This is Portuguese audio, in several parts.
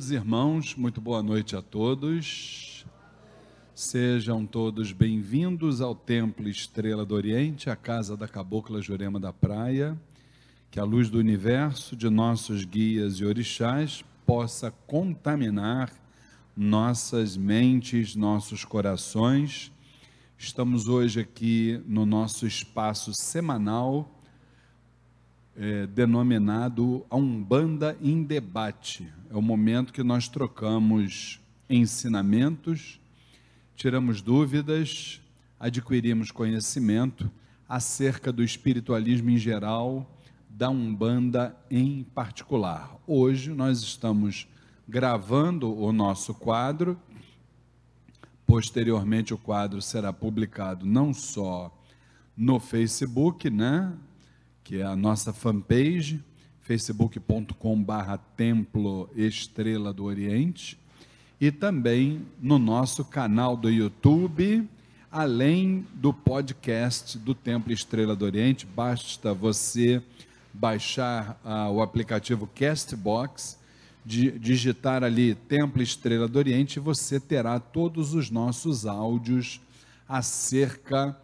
Queridos irmãos, muito boa noite a todos. Sejam todos bem-vindos ao Templo Estrela do Oriente, a casa da Cabocla Jurema da Praia. Que a luz do universo, de nossos guias e orixás, possa contaminar nossas mentes, nossos corações. Estamos hoje aqui no nosso espaço semanal, denominado a Umbanda em Debate. É o momento que nós trocamos ensinamentos, tiramos dúvidas, adquirimos conhecimento acerca do espiritualismo em geral, da Umbanda em particular. Hoje nós estamos gravando o nosso quadro, posteriormente o quadro será publicado não só no Facebook, né, que é a nossa fanpage, facebook.com/Templo Estrela do Oriente, e também no nosso canal do YouTube, além do podcast do Templo Estrela do Oriente. Basta você baixar o aplicativo Castbox, digitar ali Templo Estrela do Oriente, e você terá todos os nossos áudios acerca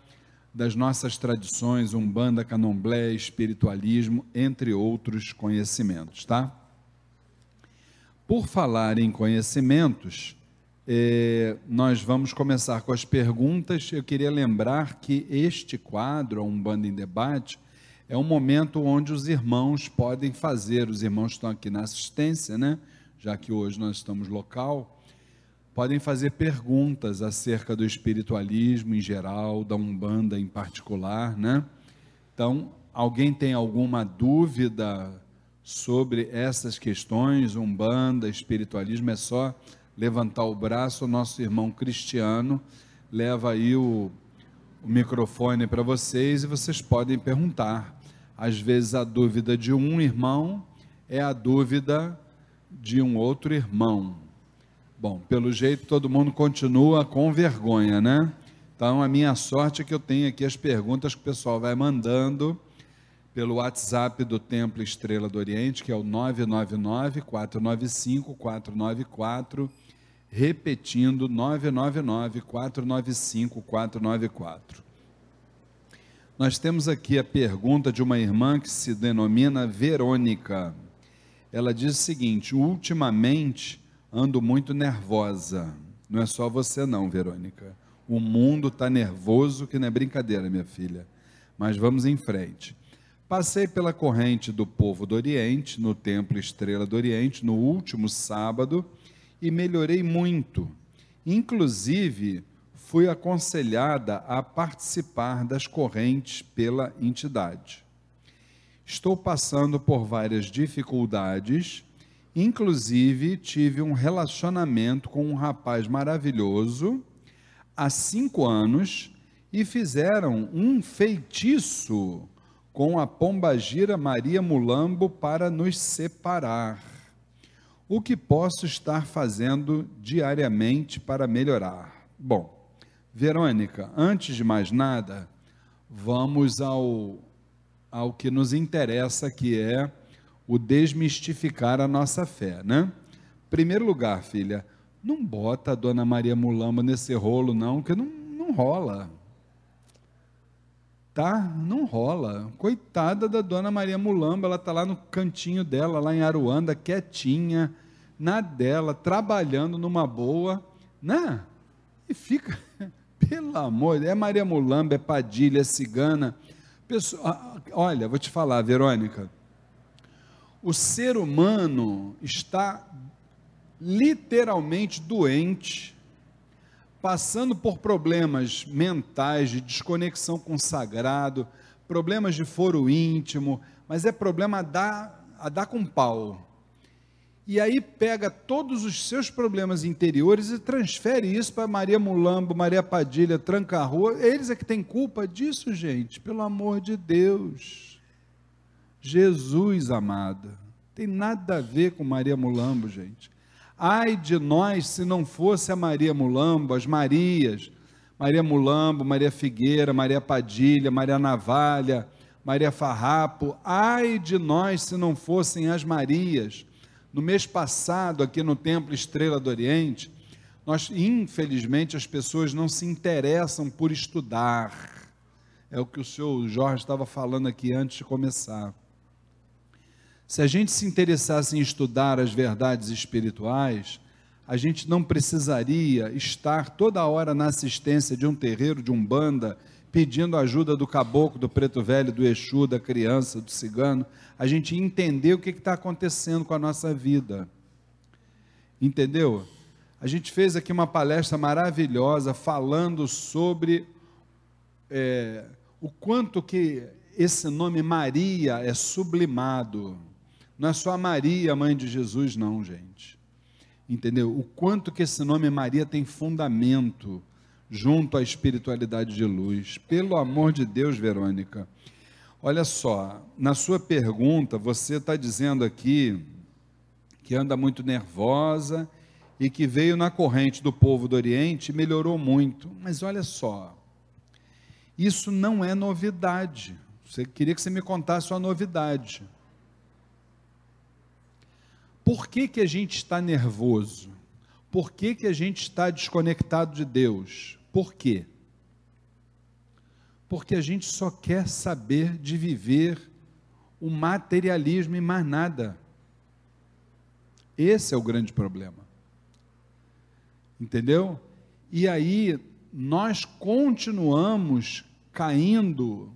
das nossas tradições, Umbanda, Candomblé, espiritualismo, entre outros conhecimentos, tá? Por falar em conhecimentos, nós vamos começar com as perguntas. Eu queria lembrar que este quadro, Umbanda em Debate, é um momento onde os irmãos podem fazer, os irmãos estão aqui na assistência, né? Já que hoje nós estamos local, podem fazer perguntas acerca do espiritualismo em geral, da Umbanda em particular, né? Então, alguém tem alguma dúvida sobre essas questões, Umbanda, espiritualismo, é só levantar o braço. O nosso irmão Cristiano leva aí o microfone para vocês e vocês podem perguntar. Às vezes a dúvida de um irmão é a dúvida de um outro irmão. Bom, pelo jeito todo mundo continua com vergonha, né? Então a minha sorte é que eu tenho aqui as perguntas que o pessoal vai mandando pelo WhatsApp do Templo Estrela do Oriente, que é o 999-495-494, repetindo, 999-495-494. Nós temos aqui a pergunta de uma irmã que se denomina Verônica. Ela diz o seguinte: ultimamente ando muito nervosa. Não é só você não, Verônica. O mundo está nervoso, que não é brincadeira, minha filha. Mas vamos em frente. Passei pela corrente do povo do Oriente, no Templo Estrela do Oriente, no último sábado, e melhorei muito. Inclusive, fui aconselhada a participar das correntes pela entidade. Estou passando por várias dificuldades, inclusive tive um relacionamento com um rapaz maravilhoso há 5 anos e fizeram um feitiço com a Pomba Gira Maria Mulambo para nos separar. O que posso estar fazendo diariamente para melhorar? Bom, Verônica, antes de mais nada, vamos ao que nos interessa, que é o desmistificar a nossa fé, né? Primeiro lugar, filha, não bota a Dona Maria Mulamba nesse rolo não, que não rola, tá? Não rola. Coitada da Dona Maria Mulamba, ela está lá no cantinho dela, lá em Aruanda, quietinha, na dela, trabalhando numa boa, né? E fica, pelo amor, é Maria Mulamba, é Padilha, é cigana. Pessoa, olha, vou te falar, Verônica, o ser humano está literalmente doente, passando por problemas mentais, de desconexão com o sagrado, problemas de foro íntimo, mas é problema a dar com pau. E aí pega todos os seus problemas interiores e transfere isso para Maria Mulambo, Maria Padilha, Tranca a Rua. Eles é que têm culpa disso, gente, pelo amor de Deus. Jesus amado, tem nada a ver com Maria Mulambo, gente. Ai de nós se não fosse a Maria Mulambo, as Marias, Maria Mulambo, Maria Figueira, Maria Padilha, Maria Navalha, Maria Farrapo. Ai de nós se não fossem as Marias, No mês passado, aqui no Templo Estrela do Oriente, nós, infelizmente, as pessoas não se interessam por estudar. É o que o senhor Jorge estava falando aqui antes de começar. Se a gente se interessasse em estudar as verdades espirituais, a gente não precisaria estar toda hora na assistência de um terreiro, de umbanda, pedindo ajuda do caboclo, do preto velho, do exu, da criança, do cigano. A gente entender o que está acontecendo com a nossa vida. Entendeu? A gente fez aqui uma palestra maravilhosa falando sobre o quanto que esse nome Maria é sublimado. Não é só a Maria, mãe de Jesus, não, gente. Entendeu? O quanto que esse nome Maria tem fundamento junto à espiritualidade de luz. Pelo amor de Deus, Verônica. Olha só, na sua pergunta, você está dizendo aqui que anda muito nervosa e que veio na corrente do povo do Oriente e melhorou muito. Mas olha só, isso não é novidade. Você queria que você me contasse uma novidade. Por que que a gente está nervoso? Por que que a gente está desconectado de Deus? Por quê? Porque a gente só quer saber de viver o materialismo e mais nada. Esse é o grande problema. Entendeu? E aí, nós continuamos caindo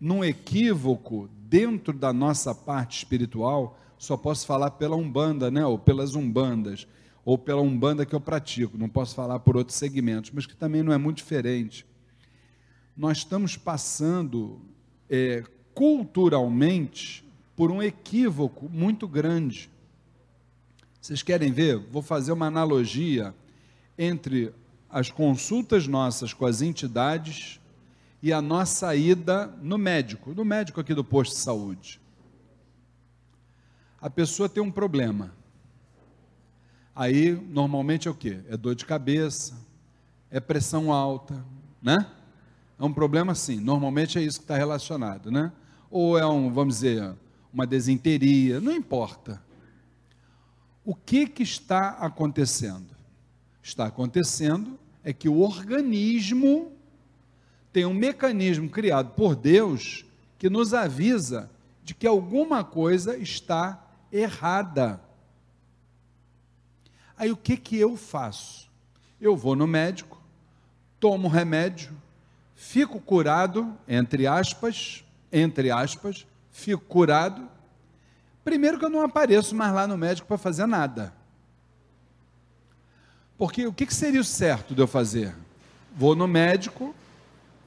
num equívoco dentro da nossa parte espiritual. Só posso falar pela Umbanda, né? Ou pelas Umbandas, ou pela Umbanda que eu pratico, não posso falar por outros segmentos, mas que também não é muito diferente. Nós estamos passando culturalmente por um equívoco muito grande. Vocês querem ver? Vou fazer uma analogia entre as consultas nossas com as entidades e a nossa ida no médico aqui do posto de saúde. A pessoa tem um problema. Aí, normalmente é o quê? É dor de cabeça, é pressão alta, né? É um problema assim, normalmente é isso que está relacionado, né? Ou é vamos dizer, uma desinteria, não importa. O que que está acontecendo? Está acontecendo é que o organismo tem um mecanismo criado por Deus que nos avisa de que alguma coisa está errada. Aí o que que eu faço? Eu vou no médico, tomo remédio, fico curado, entre aspas, fico curado. Primeiro que eu não apareço mais lá no médico para fazer nada. Porque o que que seria o certo de eu fazer? Vou no médico,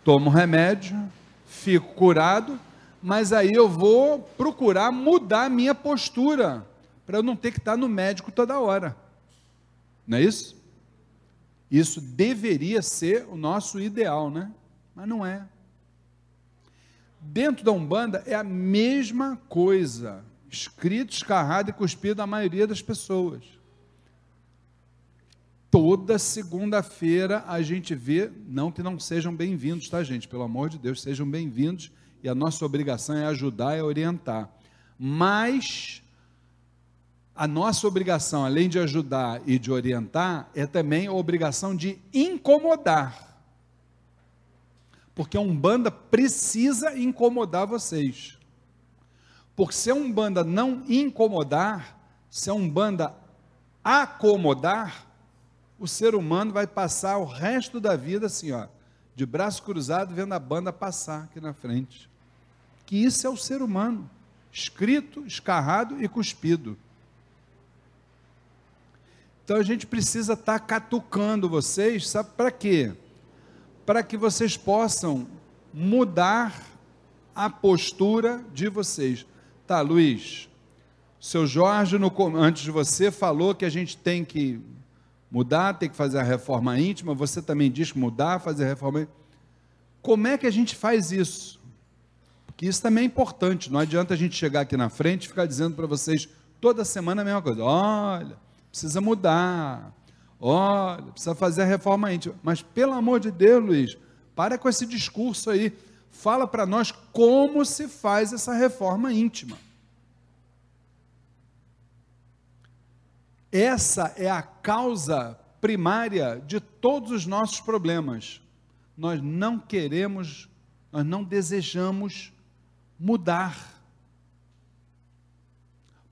tomo remédio, fico curado, mas aí eu vou procurar mudar a minha postura, para eu não ter que estar no médico toda hora. Não é isso? Isso deveria ser o nosso ideal, né? Mas não é. Dentro da Umbanda é a mesma coisa, escrito, escarrado e cuspido a maioria das pessoas. Toda segunda-feira a gente vê, não que não sejam bem-vindos, tá gente? Pelo amor de Deus, sejam bem-vindos, e a nossa obrigação é ajudar e orientar. Mas a nossa obrigação, além de ajudar e de orientar, é também a obrigação de incomodar. Porque a Umbanda precisa incomodar vocês. Porque se a Umbanda não incomodar, se a Umbanda acomodar, o ser humano vai passar o resto da vida assim, ó, de braço cruzado, vendo a banda passar aqui na frente. Que isso é o ser humano, escrito, escarrado e cuspido. Então, a gente precisa estar catucando vocês, sabe para quê? Para que vocês possam mudar a postura de vocês. Tá, Luiz, seu Jorge, antes de você, falou que a gente tem que mudar, tem que fazer a reforma íntima, você também diz que mudar, fazer a reforma íntima. Como é que a gente faz isso? Porque isso também é importante, não adianta a gente chegar aqui na frente e ficar dizendo para vocês, toda semana a mesma coisa, olha, precisa mudar, olha, precisa fazer a reforma íntima, mas pelo amor de Deus, Luiz, para com esse discurso aí, fala para nós como se faz essa reforma íntima, Essa é a causa primária de todos os nossos problemas. Nós não queremos, nós não desejamos mudar,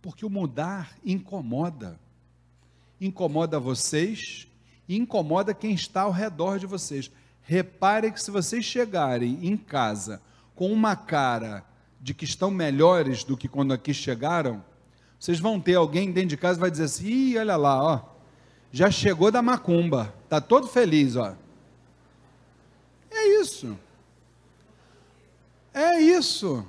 porque o mudar incomoda, incomoda vocês, incomoda quem está ao redor de vocês. Reparem que se vocês chegarem em casa com uma cara de que estão melhores do que quando aqui chegaram, vocês vão ter alguém dentro de casa que vai dizer assim: ih, olha lá, ó, já chegou da macumba, tá todo feliz, ó. É isso. É isso.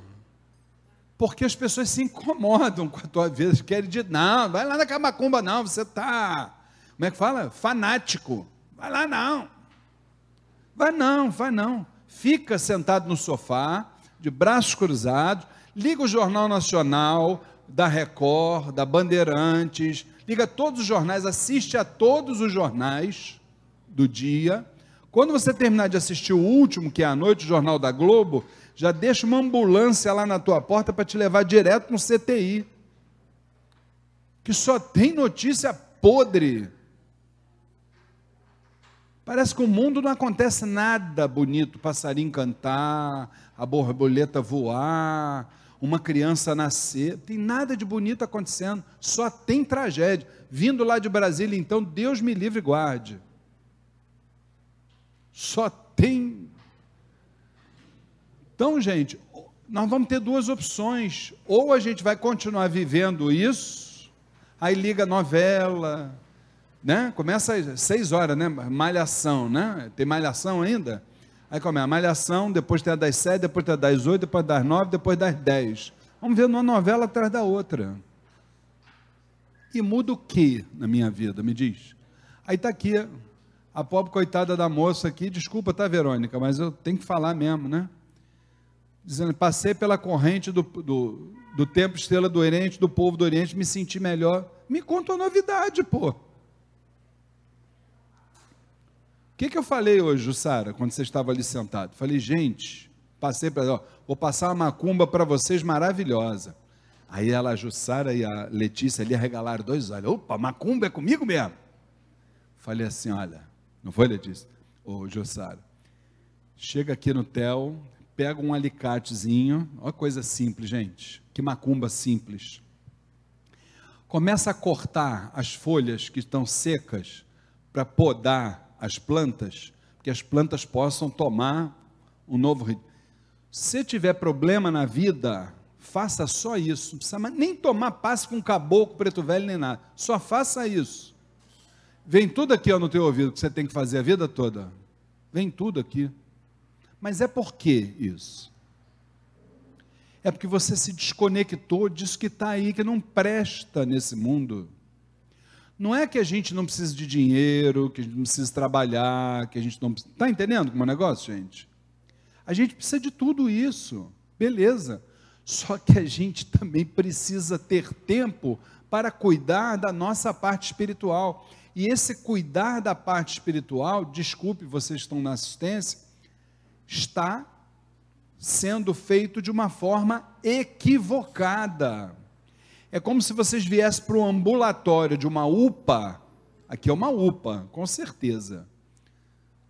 Porque as pessoas se incomodam com a tua vida, elas querem dizer: não, vai lá na macumba não, você tá, como é que fala? Fanático. Vai lá não. Vai não, vai não. Fica sentado no sofá, de braços cruzados, liga o Jornal Nacional, da Record, da Bandeirantes, liga todos os jornais, assiste a todos os jornais do dia. Quando você terminar de assistir o último, que é à noite, o Jornal da Globo, já deixa uma ambulância lá na tua porta para te levar direto no CTI, que só tem notícia podre. Parece que o mundo não acontece nada bonito, passarinho cantar, a borboleta voar, uma criança nascer, tem nada de bonito acontecendo, só tem tragédia. Vindo lá de Brasília, então, Deus me livre e guarde. Só tem... Então, gente, nós vamos ter duas opções: ou a gente vai continuar vivendo isso, aí liga a novela, né? Começa às 6 horas, né? Malhação, né? Tem Malhação ainda? Aí começa a Malhação, depois tem a das 7, depois tem a das 8, depois das 9, depois das 10. Vamos ver uma novela atrás da outra. E muda o que na minha vida, me diz? Aí está aqui, a pobre coitada da moça aqui, desculpa, tá, Verônica, mas eu tenho que falar mesmo, né? Dizendo: passei pela corrente do Templo Estrela do Oriente, do povo do Oriente, me senti melhor. Me conta a novidade, pô. O que eu falei hoje, Jussara, quando você estava ali sentado? Falei: gente, passei para... vou passar uma macumba para vocês maravilhosa. Aí ela, a Jussara e a Letícia ali arregalaram 2 olhos. Opa, macumba é comigo mesmo. Falei assim: olha, não foi, Letícia? Ô, Jussara, chega aqui no TEL, pega um alicatezinho, olha coisa simples, gente, que macumba simples. Começa a cortar as folhas que estão secas para podar as plantas, que as plantas possam tomar um novo ritmo. Se tiver problema na vida, faça só isso, não precisa nem tomar passe com caboclo, preto velho, nem nada, só faça isso. Vem tudo aqui, ó, no teu ouvido, que você tem que fazer a vida toda, vem tudo aqui. Mas é por que isso? É porque você se desconectou disso que está aí, que não presta nesse mundo. Não é que a gente não precisa de dinheiro, que a gente não precisa trabalhar, que a gente não precisa... Está entendendo como é o negócio, gente? A gente precisa de tudo isso, beleza. Só que a gente também precisa ter tempo para cuidar da nossa parte espiritual. E esse cuidar da parte espiritual, desculpe, vocês estão na assistência, está sendo feito de uma forma equivocada. É como se vocês viessem para o ambulatório de uma UPA. Aqui é uma UPA, com certeza.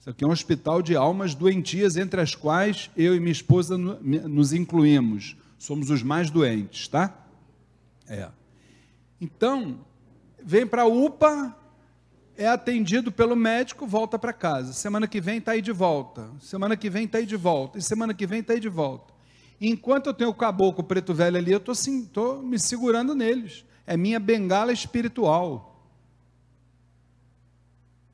Isso aqui é um hospital de almas doentias, entre as quais eu e minha esposa nos incluímos. Somos os mais doentes, tá? É. Então, vem para a UPA, é atendido pelo médico, volta para casa. Semana que vem está aí de volta. Semana que vem está aí de volta. E semana que vem está aí de volta. Enquanto eu tenho o caboclo preto velho ali, eu estou me segurando neles. É minha bengala espiritual.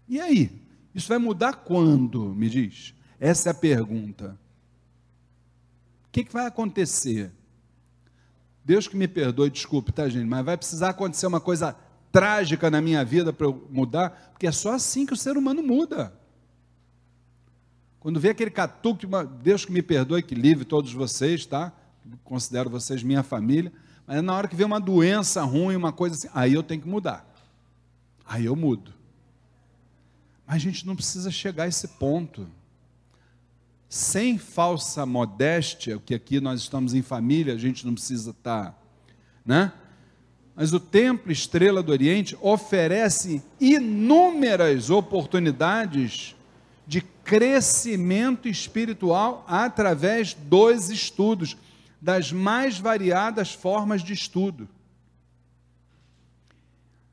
E aí? Isso vai mudar quando, me diz? Essa é a pergunta. O que vai acontecer? Deus que me perdoe, desculpe, tá, gente? Mas vai precisar acontecer uma coisa trágica na minha vida para eu mudar, porque é só assim que o ser humano muda. Quando vê aquele catuque, Deus que me perdoe, que livre todos vocês, tá? Considero vocês minha família, mas na hora que vem uma doença ruim, uma coisa assim, aí eu tenho que mudar, aí eu mudo. Mas a gente não precisa chegar a esse ponto, sem falsa modéstia, porque aqui nós estamos em família, a gente não precisa estar, né? Mas o Templo Estrela do Oriente oferece inúmeras oportunidades de crescimento espiritual através dos estudos, das mais variadas formas de estudo.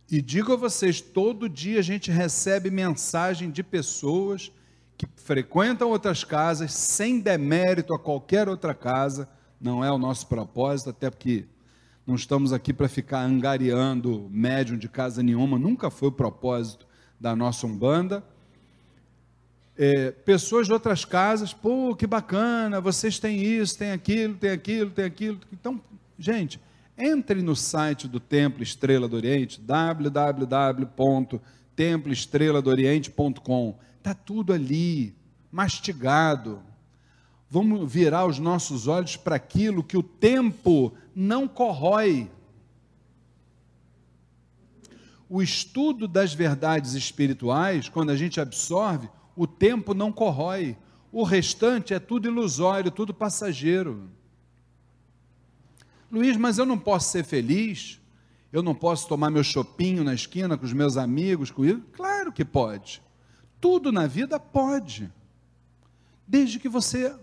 E digo a vocês, todo dia a gente recebe mensagem de pessoas que frequentam outras casas, sem demérito a qualquer outra casa, não é o nosso propósito, até porque não estamos aqui para ficar angariando médium de casa nenhuma, nunca foi o propósito da nossa Umbanda. Pessoas de outras casas, pô, que bacana, vocês têm isso, tem aquilo, tem aquilo, tem aquilo. Então, gente, entre no site do Templo Estrela do Oriente, www.temploestreladooriente.com. Está tudo ali, mastigado. Vamos virar os nossos olhos para aquilo que o tempo não corrói. O estudo das verdades espirituais, quando a gente absorve, o tempo não corrói. O restante é tudo ilusório, tudo passageiro. Luiz, mas eu não posso ser feliz? Eu não posso tomar meu chopinho na esquina com os meus amigos? Claro que pode. Tudo na vida pode. Desde que você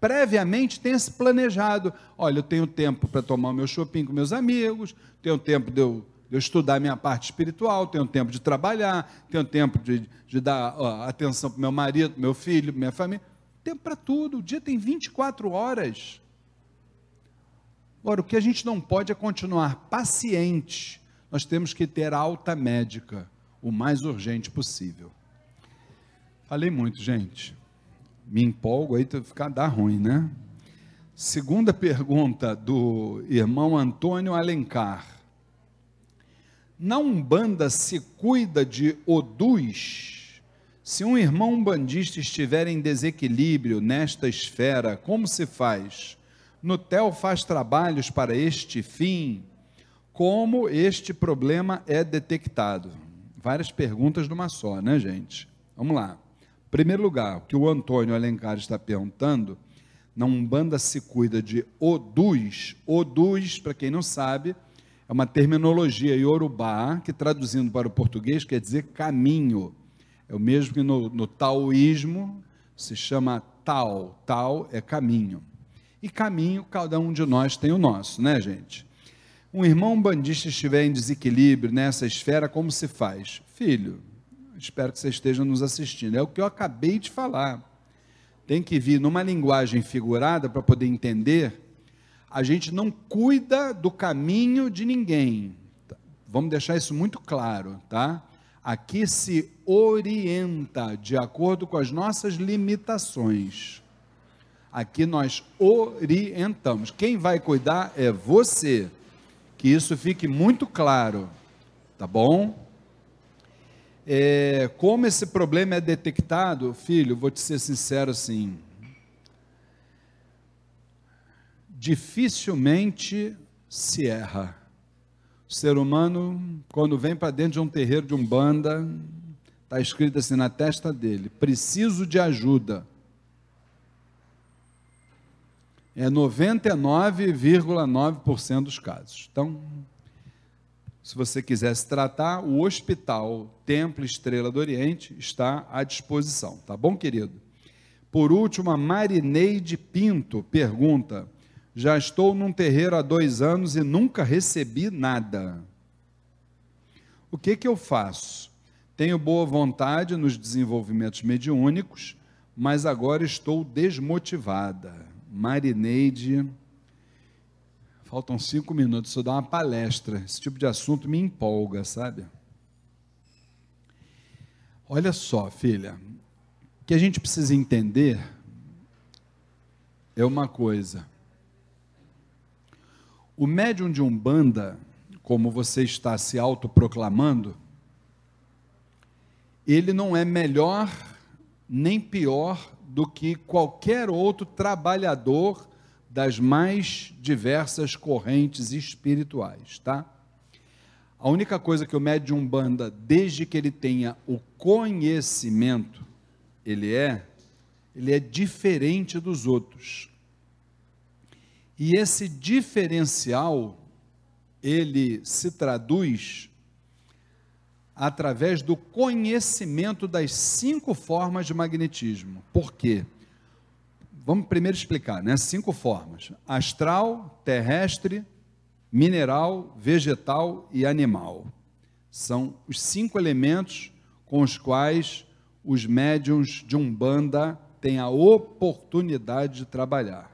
previamente tenha se planejado. Olha, eu tenho tempo para tomar o meu chopinho com meus amigos, tenho tempo de eu estudar a minha parte espiritual, tenho tempo de trabalhar, tenho tempo de dar atenção para o meu marido, meu filho, minha família. Tempo para tudo. O dia tem 24 horas. Agora, o que a gente não pode é continuar paciente. Nós temos que ter alta médica, o mais urgente possível. Falei muito, gente. Me empolgo aí, dá ruim, né? Segunda pergunta do irmão Antônio Alencar. Na Umbanda se cuida de Oduz? Se um irmão umbandista estiver em desequilíbrio nesta esfera, como se faz? Nutel faz trabalhos para este fim? Como este problema é detectado? Várias perguntas numa só, né, gente? Vamos lá. Em primeiro lugar, o que o Antônio Alencar está perguntando, na Umbanda se cuida de Oduz. Oduz, para quem não sabe, é uma terminologia iorubá, que traduzindo para o português quer dizer caminho. É o mesmo que no taoísmo se chama tal. Tal é caminho. E caminho, cada um de nós tem o nosso, né, gente? Um irmão umbandista estiver em desequilíbrio nessa esfera, como se faz? Filho, espero que você esteja nos assistindo. É o que eu acabei de falar. Tem que vir numa linguagem figurada para poder entender. A gente não cuida do caminho de ninguém. Vamos deixar isso muito claro, tá? Aqui se orienta de acordo com as nossas limitações. Aqui nós orientamos. Quem vai cuidar é você. Que isso fique muito claro, tá bom? Como esse problema é detectado, filho, vou te ser sincero assim. Dificilmente se erra. O ser humano, quando vem para dentro de um terreiro de Umbanda, está escrito assim na testa dele: preciso de ajuda. É 99,9% dos casos. Então, se você quiser se tratar, o Hospital Templo Estrela do Oriente está à disposição, tá bom, querido? Por último, a Marineide Pinto pergunta: já estou num terreiro há 2 anos e nunca recebi nada. O que eu faço? Tenho boa vontade nos desenvolvimentos mediúnicos, mas agora estou desmotivada. Marineide, faltam 5 minutos, eu dou uma palestra, esse tipo de assunto me empolga, sabe? Olha só, filha, o que a gente precisa entender é uma coisa: o médium de Umbanda, como você está se autoproclamando, ele não é melhor nem pior do que qualquer outro trabalhador das mais diversas correntes espirituais, tá? A única coisa que o médium Umbanda, desde que ele tenha o conhecimento, ele é diferente dos outros. E esse diferencial ele se traduz através do conhecimento das 5 formas de magnetismo. Por quê? Vamos primeiro explicar, né? 5 formas: astral, terrestre, mineral, vegetal e animal. São os 5 elementos com os quais os médiuns de Umbanda têm a oportunidade de trabalhar.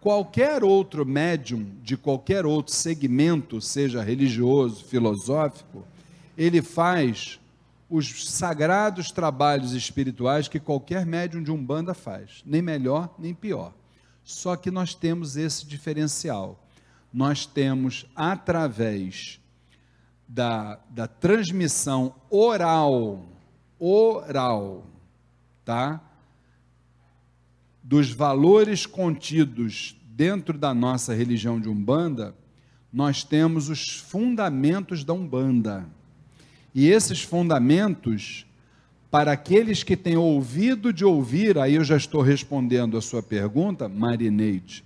Qualquer outro médium de qualquer outro segmento, seja religioso, filosófico, ele faz os sagrados trabalhos espirituais que qualquer médium de Umbanda faz, nem melhor, nem pior. Só que nós temos esse diferencial. Nós temos, através da transmissão oral, tá? Dos valores contidos dentro da nossa religião de Umbanda, nós temos os fundamentos da Umbanda. E esses fundamentos, para aqueles que têm ouvido de ouvir, aí eu já estou respondendo a sua pergunta, Marineide,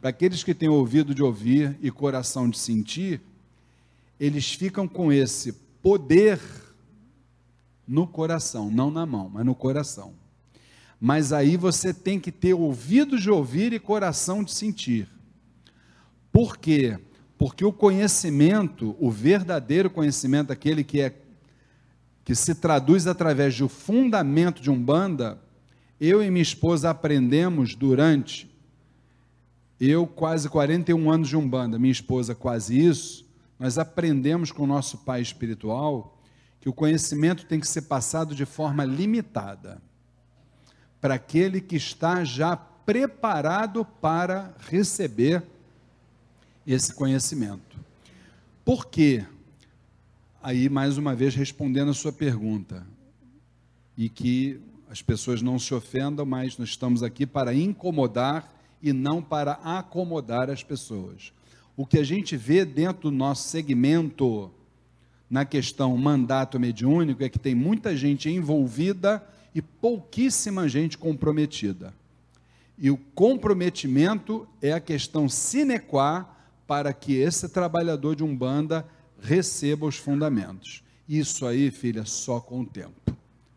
para aqueles que têm ouvido de ouvir e coração de sentir, eles ficam com esse poder no coração, não na mão, mas no coração. Mas aí você tem que ter ouvido de ouvir e coração de sentir. Por quê? Porque o conhecimento, o verdadeiro conhecimento, aquele que se traduz através do fundamento de Umbanda, eu e minha esposa aprendemos durante, eu quase 41 anos de Umbanda, minha esposa quase isso, nós aprendemos com o nosso pai espiritual que o conhecimento tem que ser passado de forma limitada, para aquele que está já preparado para receber esse conhecimento. Por quê? Aí, mais uma vez, respondendo a sua pergunta, e que as pessoas não se ofendam, mas nós estamos aqui para incomodar e não para acomodar as pessoas. O que a gente vê dentro do nosso segmento, na questão mandato mediúnico, é que tem muita gente envolvida e pouquíssima gente comprometida. E o comprometimento é a questão sine qua para que esse trabalhador de Umbanda receba os fundamentos. Isso aí, filha, só com o tempo,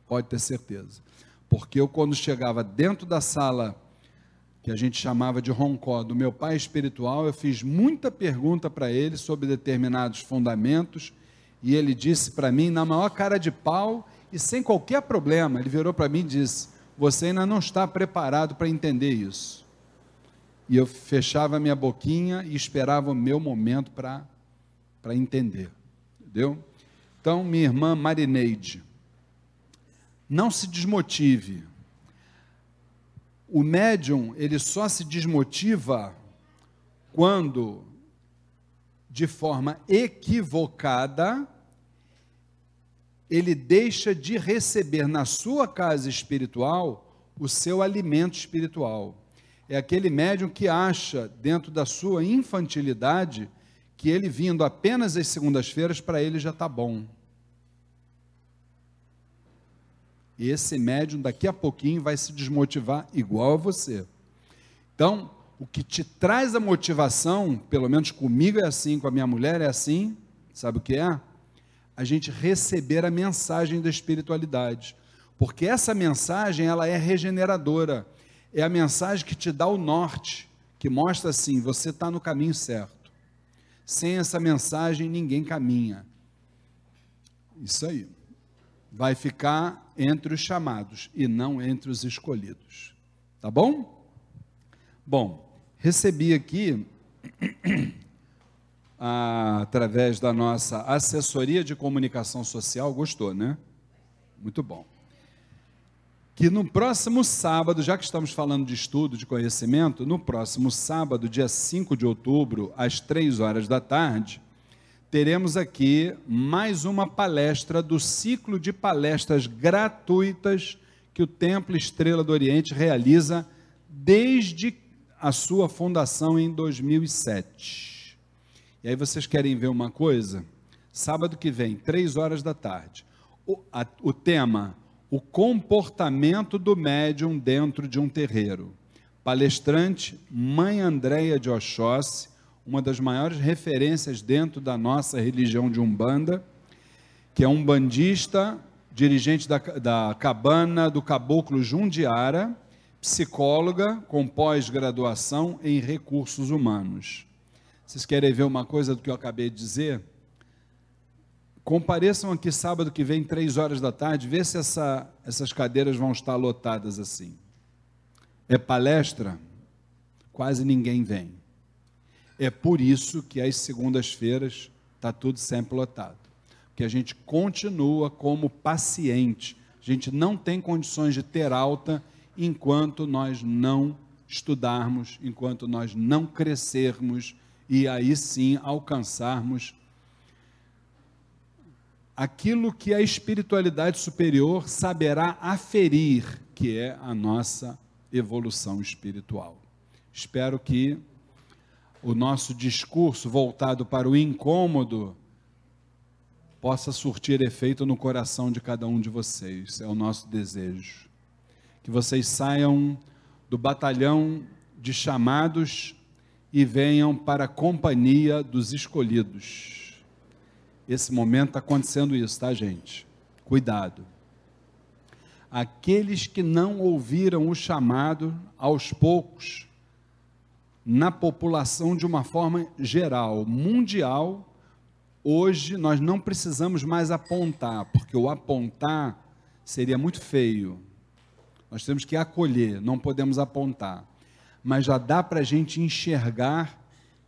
pode ter certeza. Porque eu, quando chegava dentro da sala, que a gente chamava de roncó, do meu pai espiritual, eu fiz muita pergunta para ele sobre determinados fundamentos, e ele disse para mim, na maior cara de pau, e sem qualquer problema, ele virou para mim e disse, você ainda não está preparado para entender isso. E eu fechava minha boquinha e esperava o meu momento para entender, entendeu? Então, minha irmã Marineide, não se desmotive. O médium, ele só se desmotiva quando, de forma equivocada, ele deixa de receber na sua casa espiritual o seu alimento espiritual. É aquele médium que acha, dentro da sua infantilidade, que ele vindo apenas às segundas-feiras, para ele já está bom. E esse médium, daqui a pouquinho, vai se desmotivar igual a você. Então, o que te traz a motivação, pelo menos comigo é assim, com a minha mulher é assim, sabe o que é? A gente receber a mensagem da espiritualidade. Porque essa mensagem, ela é regeneradora. É a mensagem que te dá o norte, que mostra assim, você está no caminho certo. Sem essa mensagem, ninguém caminha. Isso aí. Vai ficar entre os chamados e não entre os escolhidos. Tá bom? Bom, recebi aqui, através da nossa assessoria de comunicação social, gostou, né? Muito bom. Que no próximo sábado, já que estamos falando de estudo, de conhecimento, no próximo sábado, dia 5 de outubro, às 15h, teremos aqui mais uma palestra do ciclo de palestras gratuitas que o Templo Estrela do Oriente realiza desde a sua fundação em 2007. E aí vocês querem ver uma coisa? Sábado que vem, 15h, o tema... O comportamento do médium dentro de um terreiro. Palestrante, Mãe Andréia de Oxóssi, uma das maiores referências dentro da nossa religião de Umbanda, que é um umbandista, dirigente da Cabana do Caboclo Jundiara, psicóloga com pós-graduação em recursos humanos. Vocês querem ver uma coisa do que eu acabei de dizer? Compareçam aqui sábado que vem, 3 horas da tarde, vê se essas cadeiras vão estar lotadas assim. É palestra? Quase ninguém vem. É por isso que às segundas-feiras está tudo sempre lotado. Porque a gente continua como paciente. A gente não tem condições de ter alta enquanto nós não estudarmos, enquanto nós não crescermos e aí sim alcançarmos aquilo que a espiritualidade superior saberá aferir, que é a nossa evolução espiritual. Espero que o nosso discurso voltado para o incômodo possa surtir efeito no coração de cada um de vocês. É o nosso desejo. Que vocês saiam do batalhão de chamados e venham para a companhia dos escolhidos. Esse momento está acontecendo isso, tá, gente? Cuidado. Aqueles que não ouviram o chamado, aos poucos, na população de uma forma geral, mundial, hoje nós não precisamos mais apontar, porque o apontar seria muito feio. Nós temos que acolher, não podemos apontar. Mas já dá para a gente enxergar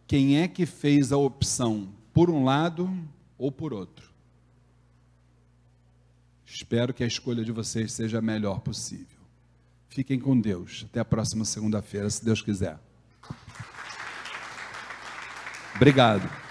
quem é que fez a opção por um lado ou por outro. Espero que a escolha de vocês seja a melhor possível. Fiquem com Deus. Até a próxima segunda-feira, se Deus quiser. Obrigado.